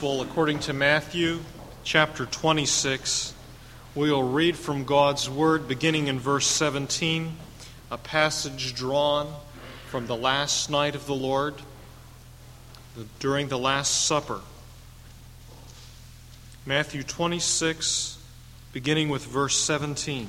Gospel according to Matthew chapter 26. We'll read from God's Word beginning in verse 17, a passage drawn from the last night of the Lord during the Last Supper. Matthew 26, beginning with verse 17.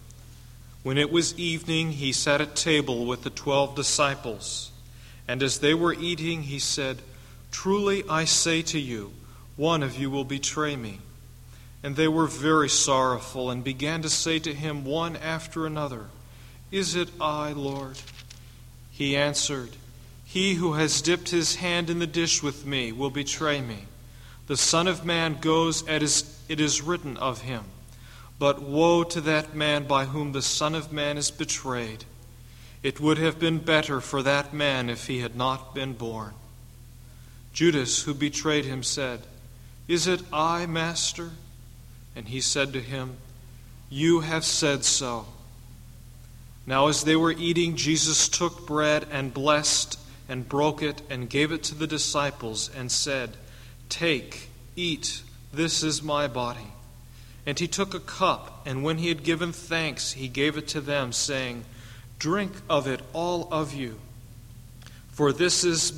When it was evening, he sat at table with the 12 disciples. And as they were eating, he said, 'Truly I say to you, one of you will betray me.' And they were very sorrowful and began to say to him one after another, 'Is it I, Lord?' He answered, 'He who has dipped his hand in the dish with me will betray me. The Son of Man goes as it is written of him. But woe to that man by whom the Son of Man is betrayed. It would have been better for that man if he had not been born.' Judas, who betrayed him, said, 'Is it I, Master?' And he said to him, 'You have said so.' Now as they were eating, Jesus took bread and blessed and broke it and gave it to the disciples and said, 'Take, eat, this is my body.' And he took a cup, and when he had given thanks, he gave it to them, saying, 'Drink of it, all of you, for this is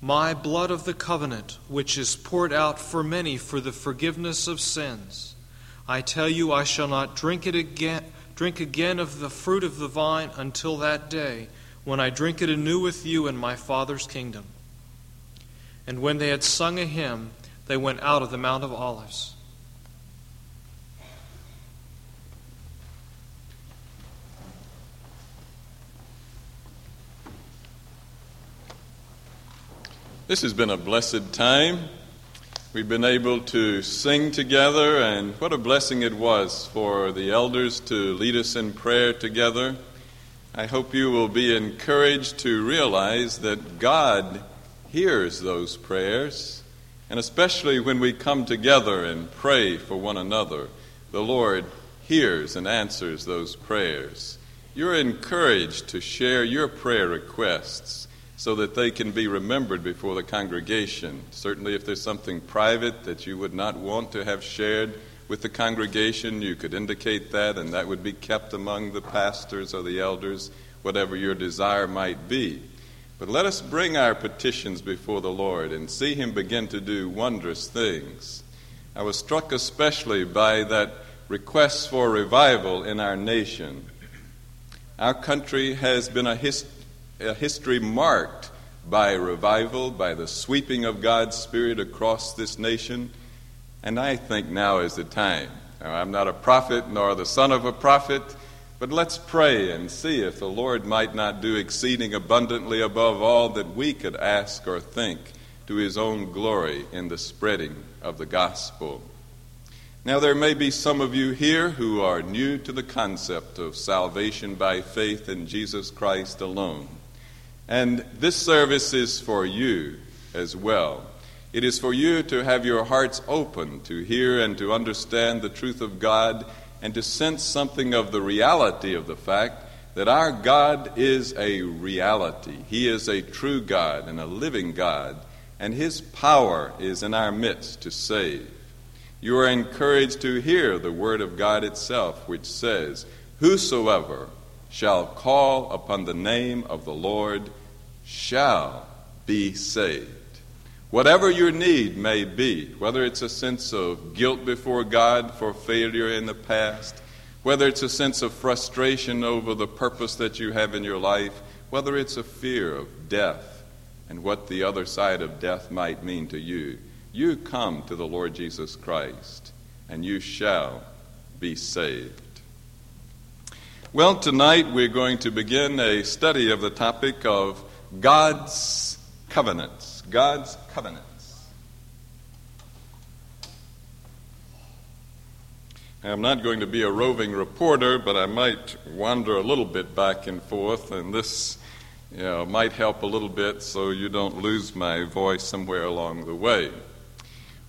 my blood of the covenant, which is poured out for many for the forgiveness of sins. I tell you, I shall not drink again of the fruit of the vine until that day, when I drink it anew with you in my Father's kingdom.' And when they had sung a hymn, they went out of the Mount of Olives." This has been a blessed time. We've been able to sing together, and what a blessing it was for the elders to lead us in prayer together. I hope you will be encouraged to realize that God hears those prayers, and especially when we come together and pray for one another, the Lord hears and answers those prayers. You're encouraged to share your prayer requests so that they can be remembered before the congregation. Certainly if there's something private that you would not want to have shared with the congregation, you could indicate that, and that would be kept among the pastors or the elders, whatever your desire might be. But let us bring our petitions before the Lord and see him begin to do wondrous things. I was struck especially by that request for revival in our nation. Our country has been a history marked by revival, by the sweeping of God's Spirit across this nation. And I think now is the time. Now, I'm not a prophet nor the son of a prophet, but let's pray and see if the Lord might not do exceeding abundantly above all that we could ask or think to his own glory in the spreading of the gospel. Now there may be some of you here who are new to the concept of salvation by faith in Jesus Christ alone. And this service is for you as well. It is for you to have your hearts open to hear and to understand the truth of God and to sense something of the reality of the fact that our God is a reality. He is a true God and a living God, and his power is in our midst to save. You are encouraged to hear the word of God itself, which says, "Whosoever shall call upon the name of the Lord shall be saved." Whatever your need may be, whether it's a sense of guilt before God for failure in the past, whether it's a sense of frustration over the purpose that you have in your life, whether it's a fear of death and what the other side of death might mean to you, you come to the Lord Jesus Christ and you shall be saved. Well, tonight we're going to begin a study of the topic of God's covenants. God's covenants. I'm not going to be a roving reporter, but I might wander a little bit back and forth, and this might help a little bit so you don't lose my voice somewhere along the way.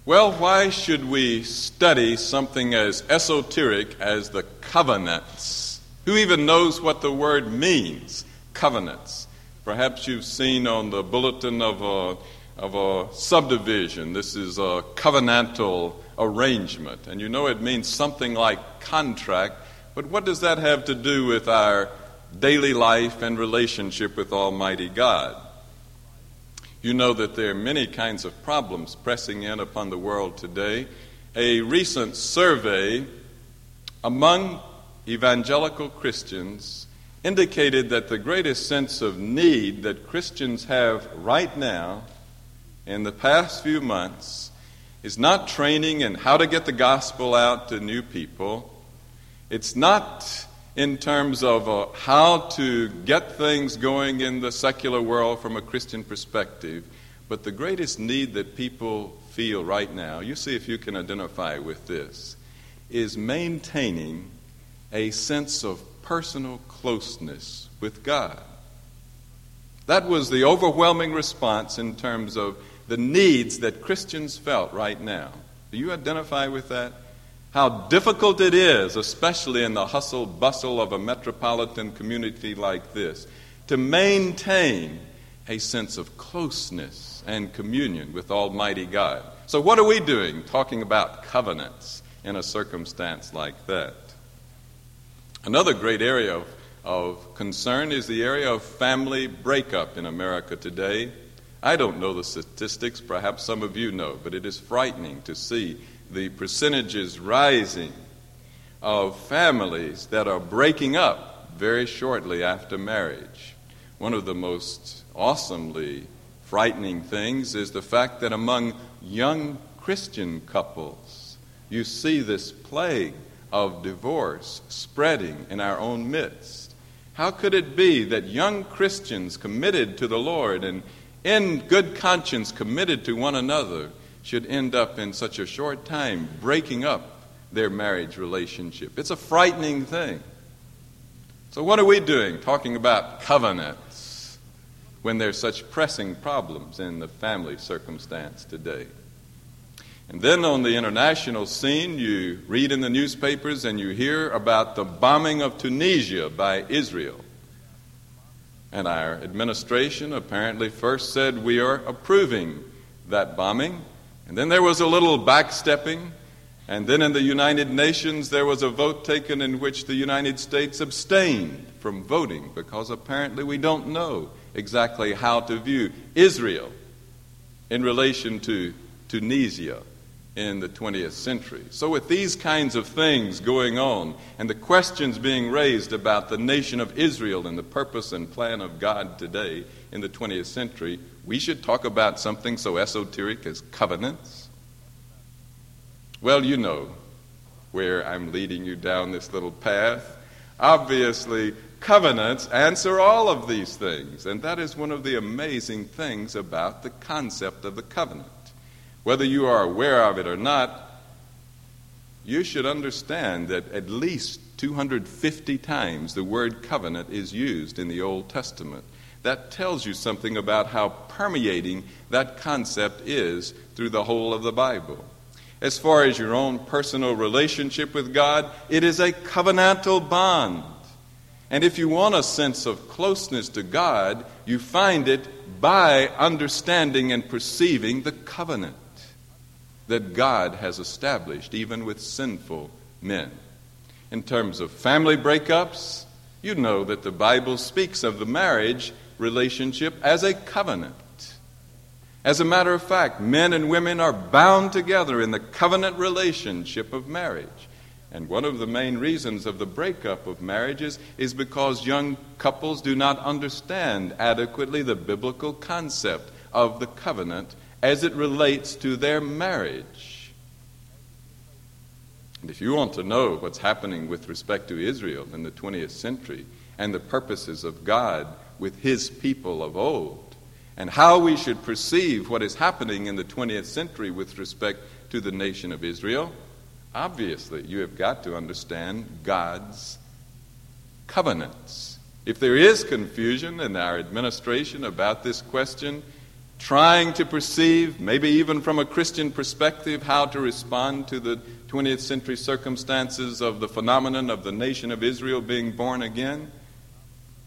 Well, why should we study something as esoteric as the covenants? Who even knows what the word means, covenants? Perhaps you've seen on the bulletin of a subdivision, this is a covenantal arrangement. And you know it means something like contract, but what does that have to do with our daily life and relationship with Almighty God? You know that there are many kinds of problems pressing in upon the world today. A recent survey among evangelical Christians indicated that the greatest sense of need that Christians have right now in the past few months is not training in how to get the gospel out to new people. It's not in terms of how to get things going in the secular world from a Christian perspective, but the greatest need that people feel right now, you see if you can identify with this, is maintaining a sense of personal closeness with God. That was the overwhelming response in terms of the needs that Christians felt right now. Do you identify with that? How difficult it is, especially in the hustle bustle of a metropolitan community like this, to maintain a sense of closeness and communion with Almighty God. So what are we doing talking about covenants in a circumstance like that? Another great area of concern is the area of family breakup in America today. I don't know the statistics, perhaps some of you know, but it is frightening to see the percentages rising of families that are breaking up very shortly after marriage. One of the most awesomely frightening things is the fact that among young Christian couples, you see this plague of divorce spreading in our own midst. How could it be that young Christians committed to the Lord and in good conscience committed to one another should end up in such a short time breaking up their marriage relationship? It's a frightening thing. So what are we doing talking about covenants when there's such pressing problems in the family circumstance today? And then on the international scene, you read in the newspapers and you hear about the bombing of Tunisia by Israel. And our administration apparently first said we are approving that bombing. And then there was a little backstepping. And then in the United Nations, there was a vote taken in which the United States abstained from voting because apparently we don't know exactly how to view Israel in relation to Tunisia in the 20th century. So with these kinds of things going on and the questions being raised about the nation of Israel and the purpose and plan of God today in the 20th century, we should talk about something so esoteric as covenants. Well, you know where I'm leading you down this little path. Obviously, covenants answer all of these things, and that is one of the amazing things about the concept of the covenant. Whether you are aware of it or not, you should understand that at least 250 times the word covenant is used in the Old Testament. That tells you something about how permeating that concept is through the whole of the Bible. As far as your own personal relationship with God, it is a covenantal bond. And if you want a sense of closeness to God, you find it by understanding and perceiving the covenant that God has established, even with sinful men. In terms of family breakups, you know that the Bible speaks of the marriage relationship as a covenant. As a matter of fact, men and women are bound together in the covenant relationship of marriage. And one of the main reasons of the breakup of marriages is because young couples do not understand adequately the biblical concept of the covenant as it relates to their marriage. And if you want to know what's happening with respect to Israel in the 20th century and the purposes of God with his people of old, and how we should perceive what is happening in the 20th century with respect to the nation of Israel, obviously you have got to understand God's covenants. If there is confusion in our administration about this question, trying to perceive, maybe even from a Christian perspective, how to respond to the 20th century circumstances of the phenomenon of the nation of Israel being born again,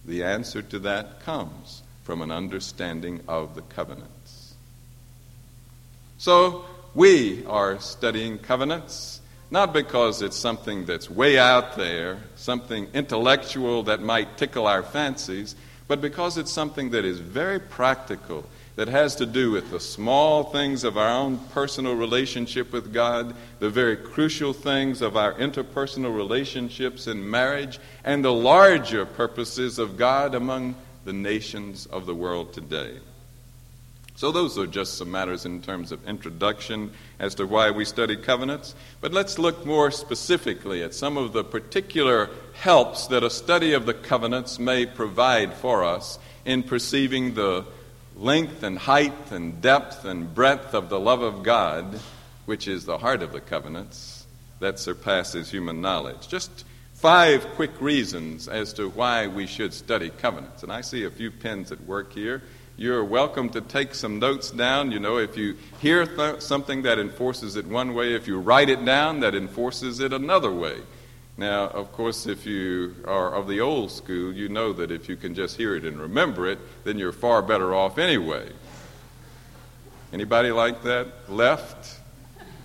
the answer to that comes from an understanding of the covenants. So we are studying covenants, not because it's something that's way out there, something intellectual that might tickle our fancies, but because it's something that is very practical, that has to do with the small things of our own personal relationship with God, the very crucial things of our interpersonal relationships in marriage, and the larger purposes of God among the nations of the world today. So those are just some matters in terms of introduction as to why we study covenants. But let's look more specifically at some of the particular helps that a study of the covenants may provide for us in perceiving the length and height and depth and breadth of the love of God, which is the heart of the covenants, that surpasses human knowledge. Just 5 quick reasons as to why we should study covenants. And I see a few pens at work here. You're welcome to take some notes down. You know, if you hear something that enforces it one way, if you write it down, that enforces it another way. Now, of course, if you are of the old school, you know that if you can just hear it and remember it, then you're far better off anyway. Anybody like that left?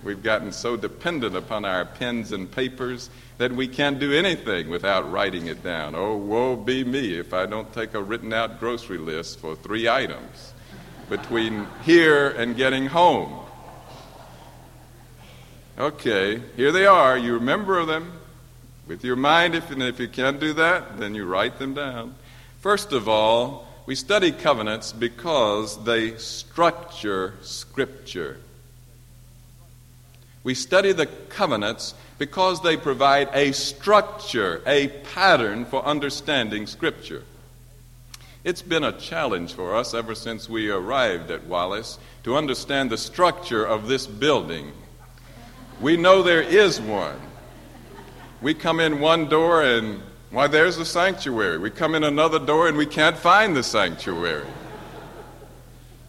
We've gotten so dependent upon our pens and papers that we can't do anything without writing it down. Oh, woe be me if I don't take a written out grocery list for 3 items between here and getting home. Okay, here they are. You remember them with your mind, if you can't do that, then you write them down. First of all, we study covenants because they structure Scripture. We study the covenants because they provide a structure, a pattern for understanding Scripture. It's been a challenge for us ever since we arrived at Wallace to understand the structure of this building. We know there is one. We come in one door and, why, there's the sanctuary. We come in another door and we can't find the sanctuary.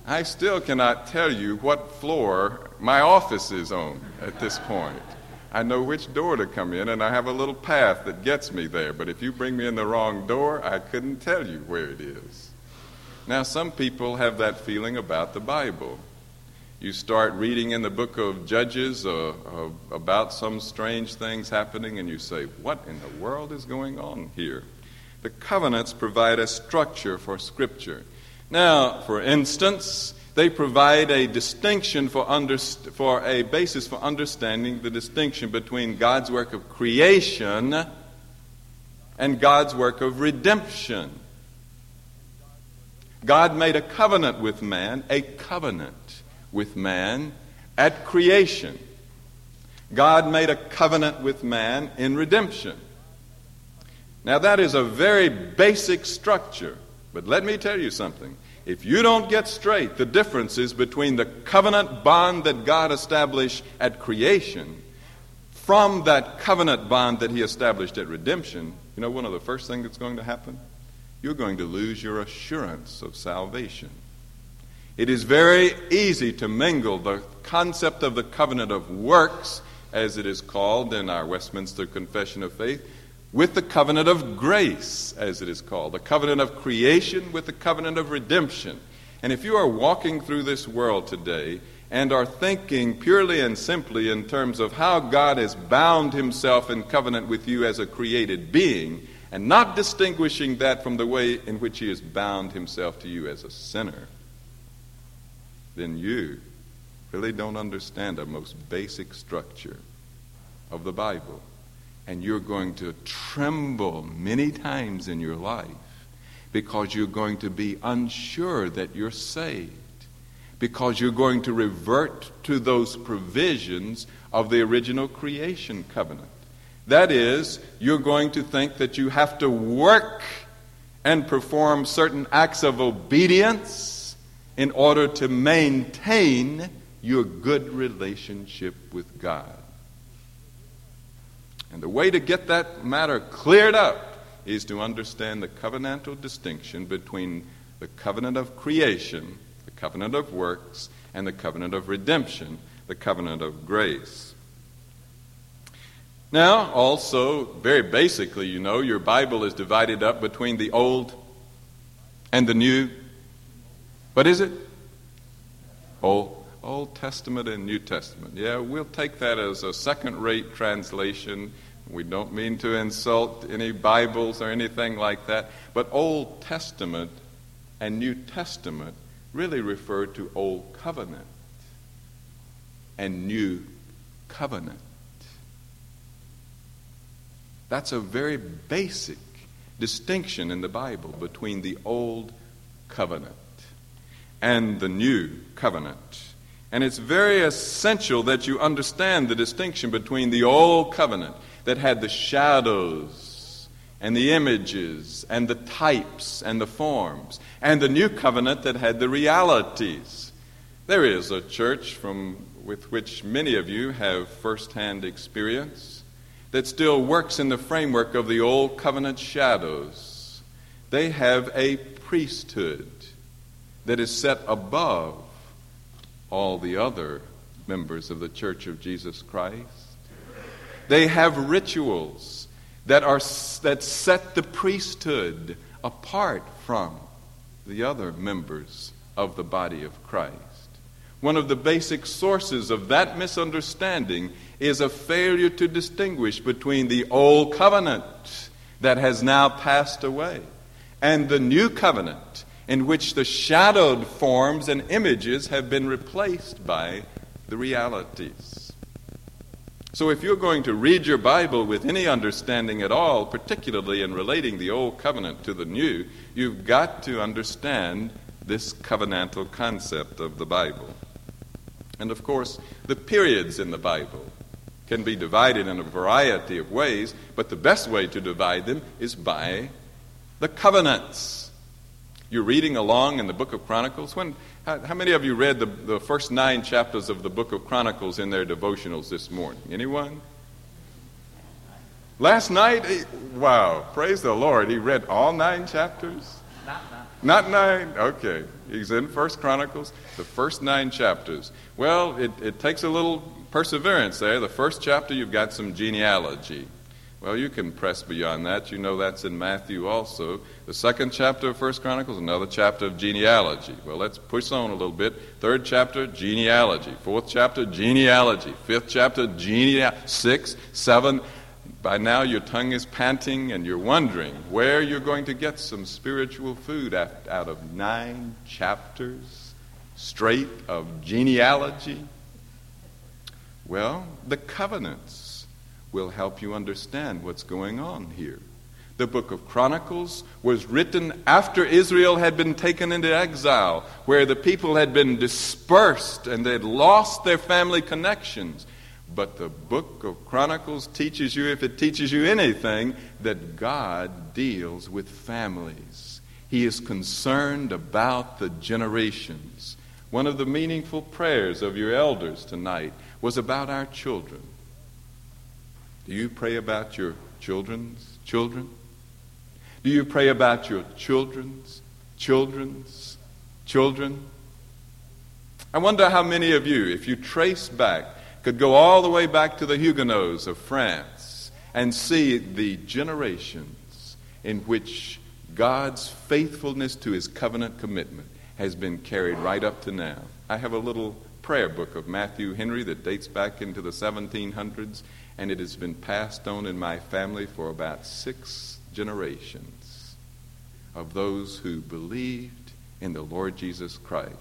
I still cannot tell you what floor my office is on at this point. I know which door to come in, and I have a little path that gets me there. But if you bring me in the wrong door, I couldn't tell you where it is. Now, some people have that feeling about the Bible. You start reading in the book of Judges about some strange things happening, and you say, what in the world is going on here? The covenants provide a structure for Scripture. Now, for instance, they provide a distinction for a basis for understanding the distinction between God's work of creation and God's work of redemption. God made a covenant with man, a covenant with man at creation. God made a covenant with man in redemption. Now that is a very basic structure, but let me tell you something. If you don't get straight the differences between the covenant bond that God established at creation from that covenant bond that he established at redemption, you know one of the first things that's going to happen? You're going to lose your assurance of salvation. It is very easy to mingle the concept of the covenant of works, as it is called in our Westminster Confession of Faith, with the covenant of grace, as it is called, the covenant of creation with the covenant of redemption. And if you are walking through this world today and are thinking purely and simply in terms of how God has bound himself in covenant with you as a created being, and not distinguishing that from the way in which he has bound himself to you as a sinner, then you really don't understand a most basic structure of the Bible. And you're going to tremble many times in your life because you're going to be unsure that you're saved. because you're going to revert to those provisions of the original creation covenant. That is, you're going to think that you have to work and perform certain acts of obedience in order to maintain your good relationship with God. And the way to get that matter cleared up is to understand the covenantal distinction between the covenant of creation, the covenant of works, and the covenant of redemption, the covenant of grace. Now, also, very basically, you know, your Bible is divided up between the old and the new. What is it? Old Testament and New Testament. Yeah, we'll take that as a second-rate translation. We don't mean to insult any Bibles or anything like that. But Old Testament and New Testament really refer to Old Covenant and New Covenant. That's a very basic distinction in the Bible between the Old Covenant and the New Covenant. And it's very essential that you understand the distinction between the Old Covenant that had the shadows and the images and the types and the forms, and the New Covenant that had the realities. There is a church with which many of you have firsthand experience that still works in the framework of the Old Covenant shadows. They have a priesthood that is set above all the other members of the Church of Jesus Christ. They have rituals that set the priesthood apart from the other members of the body of Christ. One of the basic sources of that misunderstanding is a failure to distinguish between the old covenant that has now passed away and the new covenant in which the shadowed forms and images have been replaced by the realities. So if you're going to read your Bible with any understanding at all, particularly in relating the old covenant to the new, you've got to understand this covenantal concept of the Bible. And of course, the periods in the Bible can be divided in a variety of ways, but the best way to divide them is by the covenants. You're reading along in the book of Chronicles. How many of you read the first 9 chapters of the book of Chronicles in their devotionals this morning? Anyone? Last night? Wow, praise the Lord. He read all 9 chapters? Not 9? Okay. He's in First Chronicles, the first 9 chapters. Well, it takes a little perseverance there. The first chapter, you've got some genealogy. Well, you can press beyond that. You know that's in Matthew also. The second chapter of First Chronicles, another chapter of genealogy. Well, let's push on a little bit. Third chapter, genealogy. Fourth chapter, genealogy. Fifth chapter, genealogy. 6, 7... By now your tongue is panting and you're wondering where you're going to get some spiritual food out of 9 chapters straight of genealogy. Well, the covenants will help you understand what's going on here. The book of Chronicles was written after Israel had been taken into exile, where the people had been dispersed and they'd lost their family connections. But the book of Chronicles teaches you, if it teaches you anything, that God deals with families. He is concerned about the generations. One of the meaningful prayers of your elders tonight was about our children. Do you pray about your children's children? Do you pray about your children's children's children? I wonder how many of you, if you trace back, could go all the way back to the Huguenots of France and see the generations in which God's faithfulness to his covenant commitment has been carried right up to now. I have a little prayer book of Matthew Henry that dates back into the 1700s, and it has been passed on in my family for about 6 generations of those who believed in the Lord Jesus Christ.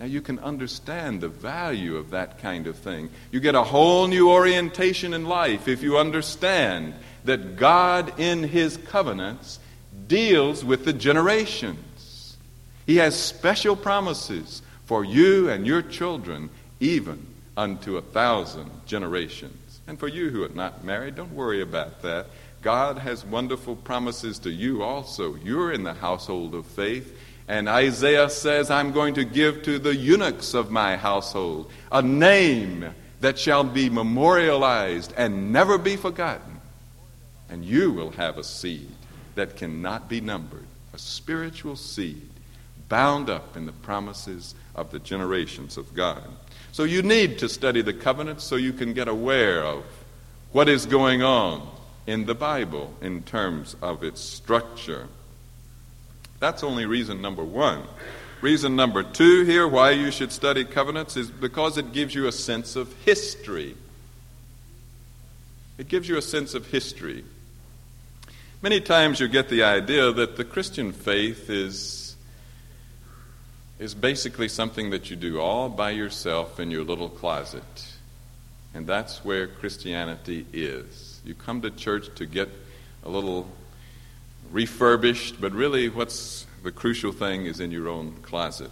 Now you can understand the value of that kind of thing. You get a whole new orientation in life if you understand that God in his covenants deals with the generations. He has special promises for you and your children, even unto 1,000 generations. And for you who are not married, don't worry about that. God has wonderful promises to you also. You're in the household of faith. And Isaiah says, I'm going to give to the eunuchs of my household a name that shall be memorialized and never be forgotten. And you will have a seed that cannot be numbered, a spiritual seed bound up in the promises of the generations of God. So you need to study the covenant so you can get aware of what is going on in the Bible in terms of its structure. That's only reason number one. Reason number two here, why you should study covenants, is because it gives you a sense of history. It gives you a sense of history. Many times you get the idea that the Christian faith is basically something that you do all by yourself in your little closet. And that's where Christianity is. You come to church to get a little refurbished, but really what's the crucial thing is in your own closet.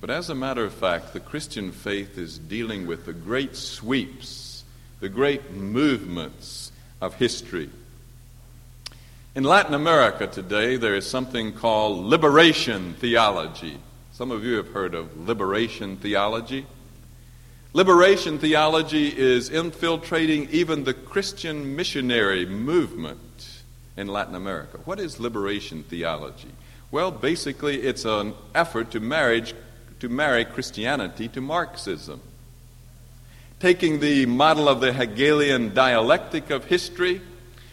But as a matter of fact, the Christian faith is dealing with the great sweeps, the great movements of history. In Latin America today, there is something called liberation theology. Some of you have heard of liberation theology. Liberation theology is infiltrating even the Christian missionary movement in Latin America. What is liberation theology? Well, basically it's an effort to marry Christianity to Marxism. Taking the model of the Hegelian dialectic of history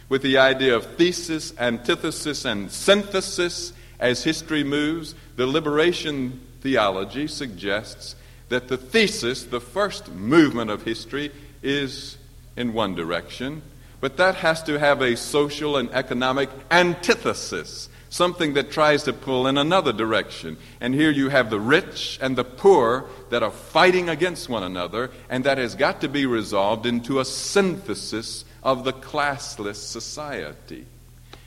with the idea of thesis, antithesis, and synthesis as history moves, the liberation theology suggests that the thesis, the first movement of history, is in one direction. But that has to have a social and economic antithesis, something that tries to pull in another direction. And here you have the rich and the poor that are fighting against one another, and that has got to be resolved into a synthesis of the classless society.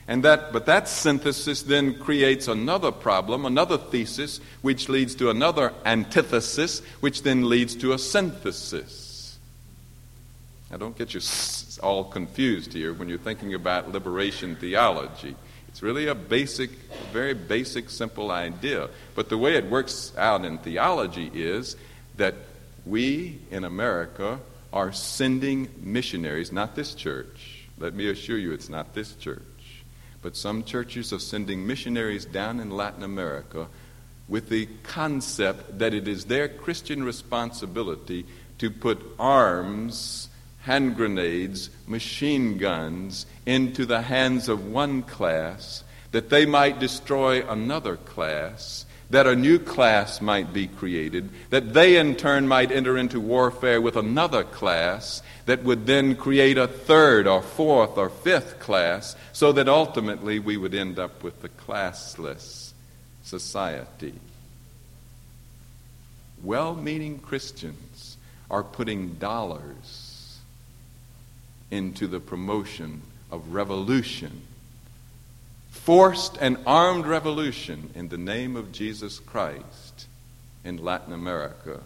But that synthesis then creates another problem, another thesis, which leads to another antithesis, which then leads to a synthesis. Now, don't get you all confused here when you're thinking about liberation theology. It's really a basic, very basic, simple idea. But the way it works out in theology is that we in America are sending missionaries, not this church. Let me assure you it's not this church. But some churches are sending missionaries down in Latin America with the concept that it is their Christian responsibility to put arms, hand grenades, machine guns into the hands of one class, that they might destroy another class, that a new class might be created, that they in turn might enter into warfare with another class that would then create a third or fourth or fifth class, so that ultimately we would end up with the classless society. Well-meaning Christians are putting dollars into the promotion of revolution, forced and armed revolution in the name of Jesus Christ in Latin America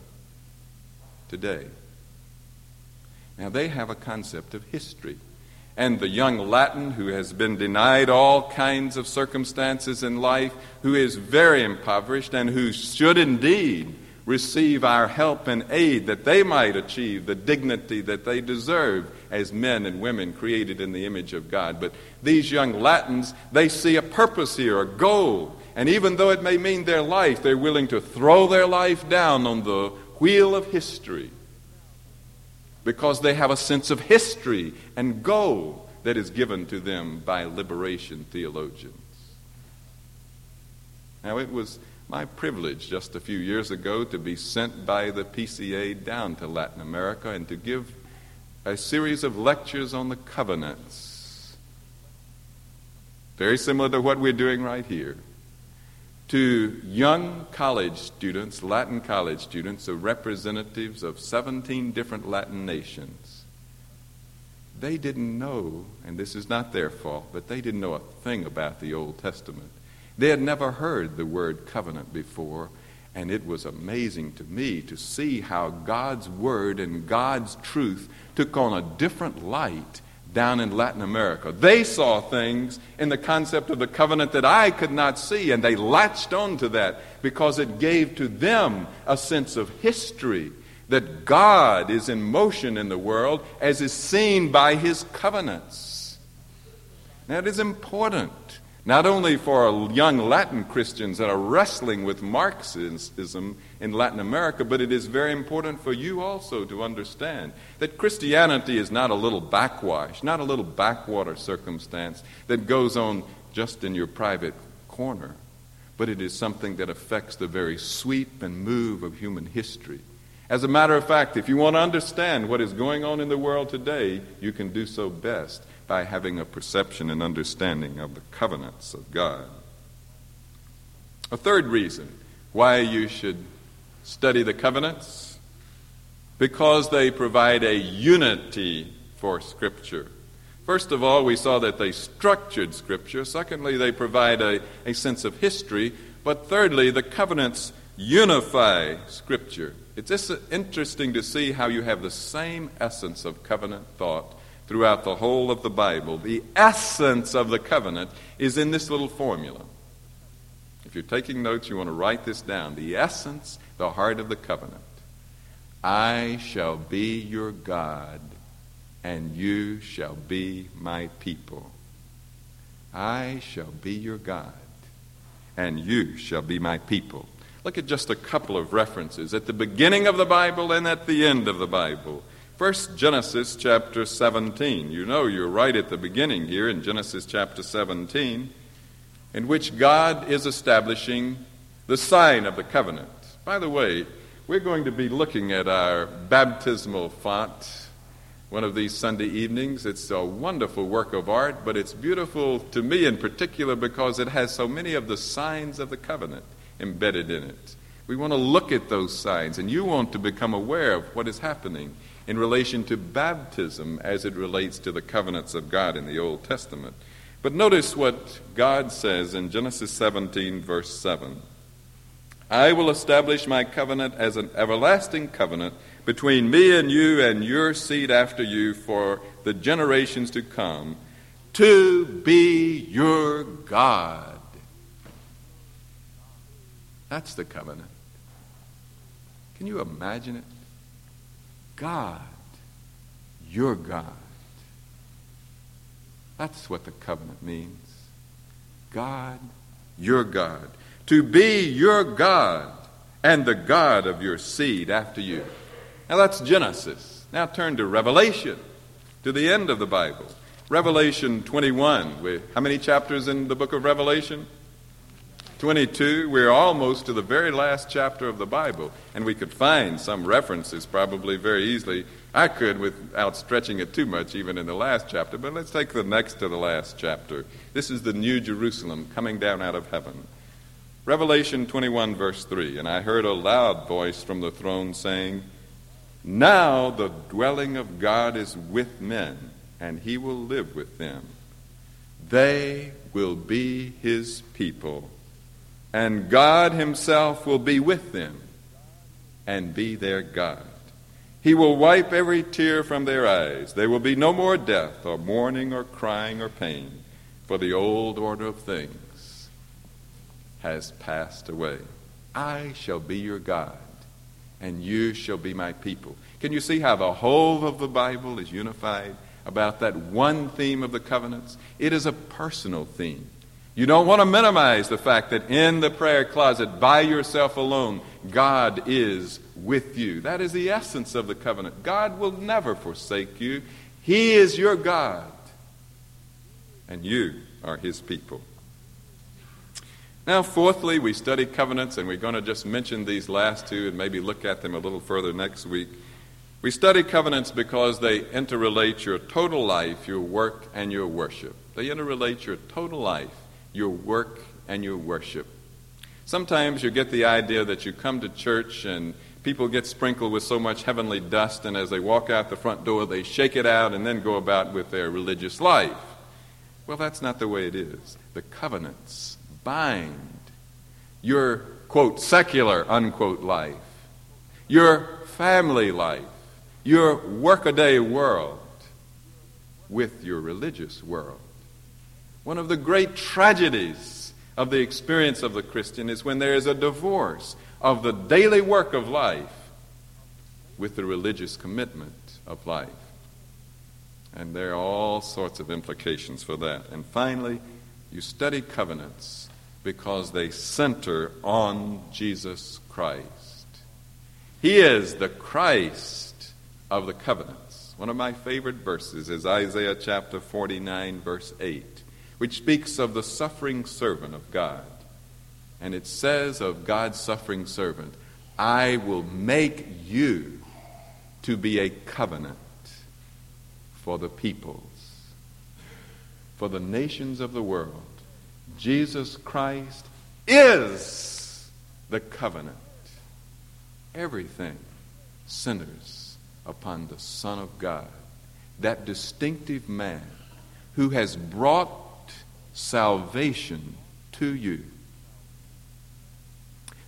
today. Now they have a concept of history. And the young Latin who has been denied all kinds of circumstances in life, who is very impoverished and who should indeed receive our help and aid that they might achieve the dignity that they deserve as men and women created in the image of God. But these young Latins, they see a purpose here, a goal. And even though it may mean their life, they're willing to throw their life down on the wheel of history because they have a sense of history and goal that is given to them by liberation theologians. Now it was my privilege just a few years ago to be sent by the PCA down to Latin America and to give a series of lectures on the covenants, very similar to what we're doing right here, to young college students, Latin college students, the representatives of 17 different Latin nations. They didn't know, and this is not their fault, but they didn't know a thing about the Old Testament. They had never heard the word covenant before, And it was amazing to me to see how God's word and God's truth took on a different light down in Latin America. They saw things in the concept of the covenant that I could not see, and they latched onto that because it gave to them a sense of history that God is in motion in the world as is seen by His covenants. Now, it is important, not only for young Latin Christians that are wrestling with Marxism in Latin America, but it is very important for you also to understand that Christianity is not a little backwash, not a little backwater circumstance that goes on just in your private corner, but it is something that affects the very sweep and move of human history. As a matter of fact, if you want to understand what is going on in the world today, you can do so best by having a perception and understanding of the covenants of God. A third reason why you should study the covenants, because they provide a unity for Scripture. First of all, we saw that they structured Scripture. Secondly, they provide a sense of history. But thirdly, the covenants unify Scripture. It's interesting to see how you have the same essence of covenant thought throughout the whole of the Bible. The essence of the covenant is in this little formula. If you're taking notes, you want to write this down. The essence, the heart of the covenant. I shall be your God, and you shall be my people. I shall be your God, and you shall be my people. Look at just a couple of references at the beginning of the Bible and at the end of the Bible. First, Genesis chapter 17. You know you're right at the beginning here in Genesis chapter 17, in which God is establishing the sign of the covenant. By the way, we're going to be looking at our baptismal font one of these Sunday evenings. It's a wonderful work of art, but it's beautiful to me in particular because it has so many of the signs of the covenant embedded in it. We want to look at those signs, and you want to become aware of what is happening in relation to baptism as it relates to the covenants of God in the Old Testament. But notice what God says in Genesis 17, verse 7. I will establish my covenant as an everlasting covenant between me and you and your seed after you for the generations to come, to be your God. That's the covenant. Can you imagine it? God, your God. That's what the covenant means. God, your God. To be your God and the God of your seed after you. Now that's Genesis. Now turn to Revelation, to the end of the Bible. Revelation 21. How many chapters in the book of Revelation? 22, we're almost to the very last chapter of the Bible, and we could find some references probably very easily. I could without stretching it too much even in the last chapter, but let's take the next to the last chapter. This is the New Jerusalem coming down out of heaven. Revelation 21, verse 3, and I heard a loud voice from the throne saying, Now the dwelling of God is with men, and He will live with them. They will be His people. And God Himself will be with them and be their God. He will wipe every tear from their eyes. There will be no more death or mourning or crying or pain, for the old order of things has passed away. I shall be your God, and you shall be my people. Can you see how the whole of the Bible is unified about that one theme of the covenants? It is a personal theme. You don't want to minimize the fact that in the prayer closet, by yourself alone, God is with you. That is the essence of the covenant. God will never forsake you. He is your God, and you are His people. Now, fourthly, we study covenants, and we're going to just mention these last two and maybe look at them a little further next week. We study covenants because they interrelate your total life, your work, and your worship. They interrelate your total life, your work, and your worship. Sometimes you get the idea that you come to church and people get sprinkled with so much heavenly dust, and as they walk out the front door, they shake it out and then go about with their religious life. Well, that's not the way it is. The covenants bind your quote, secular, unquote, life, your family life, your workaday world with your religious world. One of the great tragedies of the experience of the Christian is when there is a divorce of the daily work of life with the religious commitment of life. And there are all sorts of implications for that. And finally, you study covenants because they center on Jesus Christ. He is the Christ of the covenants. One of my favorite verses is Isaiah chapter 49, verse 8, which speaks of the suffering servant of God. And it says of God's suffering servant, I will make you to be a covenant for the peoples, for the nations of the world. Jesus Christ is the covenant. Everything centers upon the Son of God, that distinctive man who has brought salvation to you,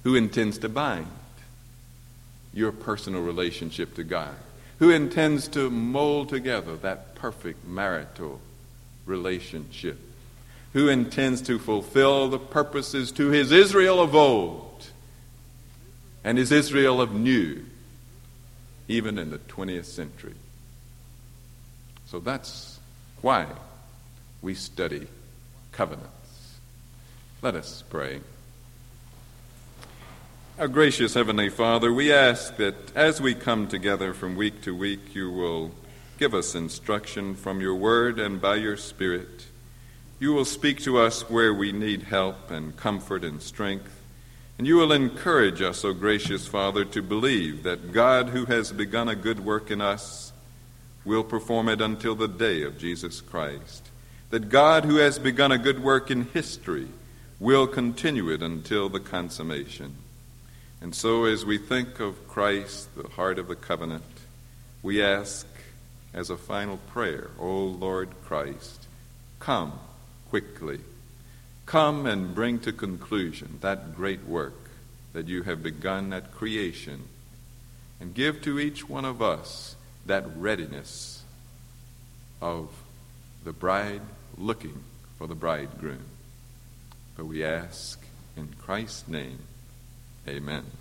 who intends to bind your personal relationship to God, who intends to mold together that perfect marital relationship, who intends to fulfill the purposes to his Israel of old and his Israel of new, even in the 20th century. So that's why we study covenants. Let us pray. Our gracious Heavenly Father, we ask that as we come together from week to week, you will give us instruction from your word and by your Spirit. You will speak to us where we need help and comfort and strength. And you will encourage us, O gracious Father, to believe that God, who has begun a good work in us, will perform it until the day of Jesus Christ. That God, who has begun a good work in history, will continue it until the consummation. And so as we think of Christ, the heart of the covenant, we ask as a final prayer, O Lord Christ, come quickly. Come and bring to conclusion that great work that you have begun at creation, and give to each one of us that readiness of the bride looking for the bridegroom. But we ask in Christ's name. Amen.